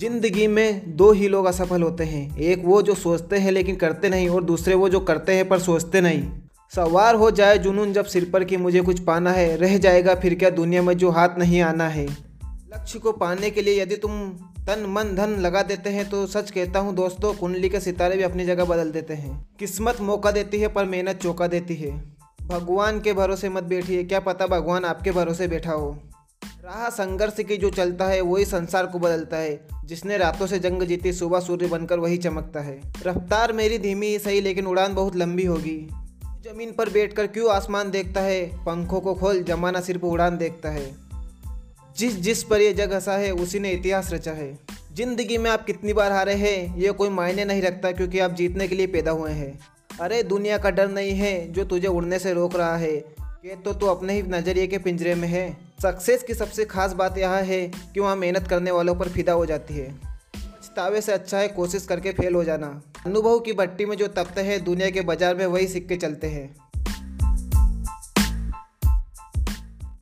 जिंदगी में दो ही लोग असफल होते हैं, एक वो जो सोचते हैं लेकिन करते नहीं, और दूसरे वो जो करते हैं पर सोचते नहीं। सवार हो जाए जुनून जब सिर पर कि मुझे कुछ पाना है, रह जाएगा फिर क्या दुनिया में जो हाथ नहीं आना है। लक्ष्य को पाने के लिए यदि तुम तन मन धन लगा देते हैं तो सच कहता हूँ दोस्तों, कुंडली के सितारे भी अपनी जगह बदल देते हैं। किस्मत मौका देती है पर मेहनत चौका देती है। भगवान के भरोसे मत बैठिए, क्या पता भगवान आपके भरोसे बैठा हो। राह संघर्ष की जो चलता है वही संसार को बदलता है। जिसने रातों से जंग जीती सुबह सूर्य बनकर वही चमकता है। रफ्तार मेरी धीमी ही सही लेकिन उड़ान बहुत लंबी होगी। जमीन पर बैठकर क्यों आसमान देखता है, पंखों को खोल, जमाना सिर्फ उड़ान देखता है। जिस पर यह जग हंसा है उसी ने इतिहास रचा है। जिंदगी में आप कितनी बार हारे हैं ये कोई मायने नहीं रखता, क्योंकि आप जीतने के लिए पैदा हुए हैं। अरे दुनिया का डर नहीं है जो तुझे उड़ने से रोक रहा है, ये तो तू अपने ही नज़रिए के पिंजरे में है। सक्सेस की सबसे खास बात यह है कि वहाँ मेहनत करने वालों पर फिदा हो जाती है। पछतावे से अच्छा है कोशिश करके फेल हो जाना। अनुभव की भट्टी में जो तपते हैं दुनिया के बाजार में वही सिक्के चलते हैं।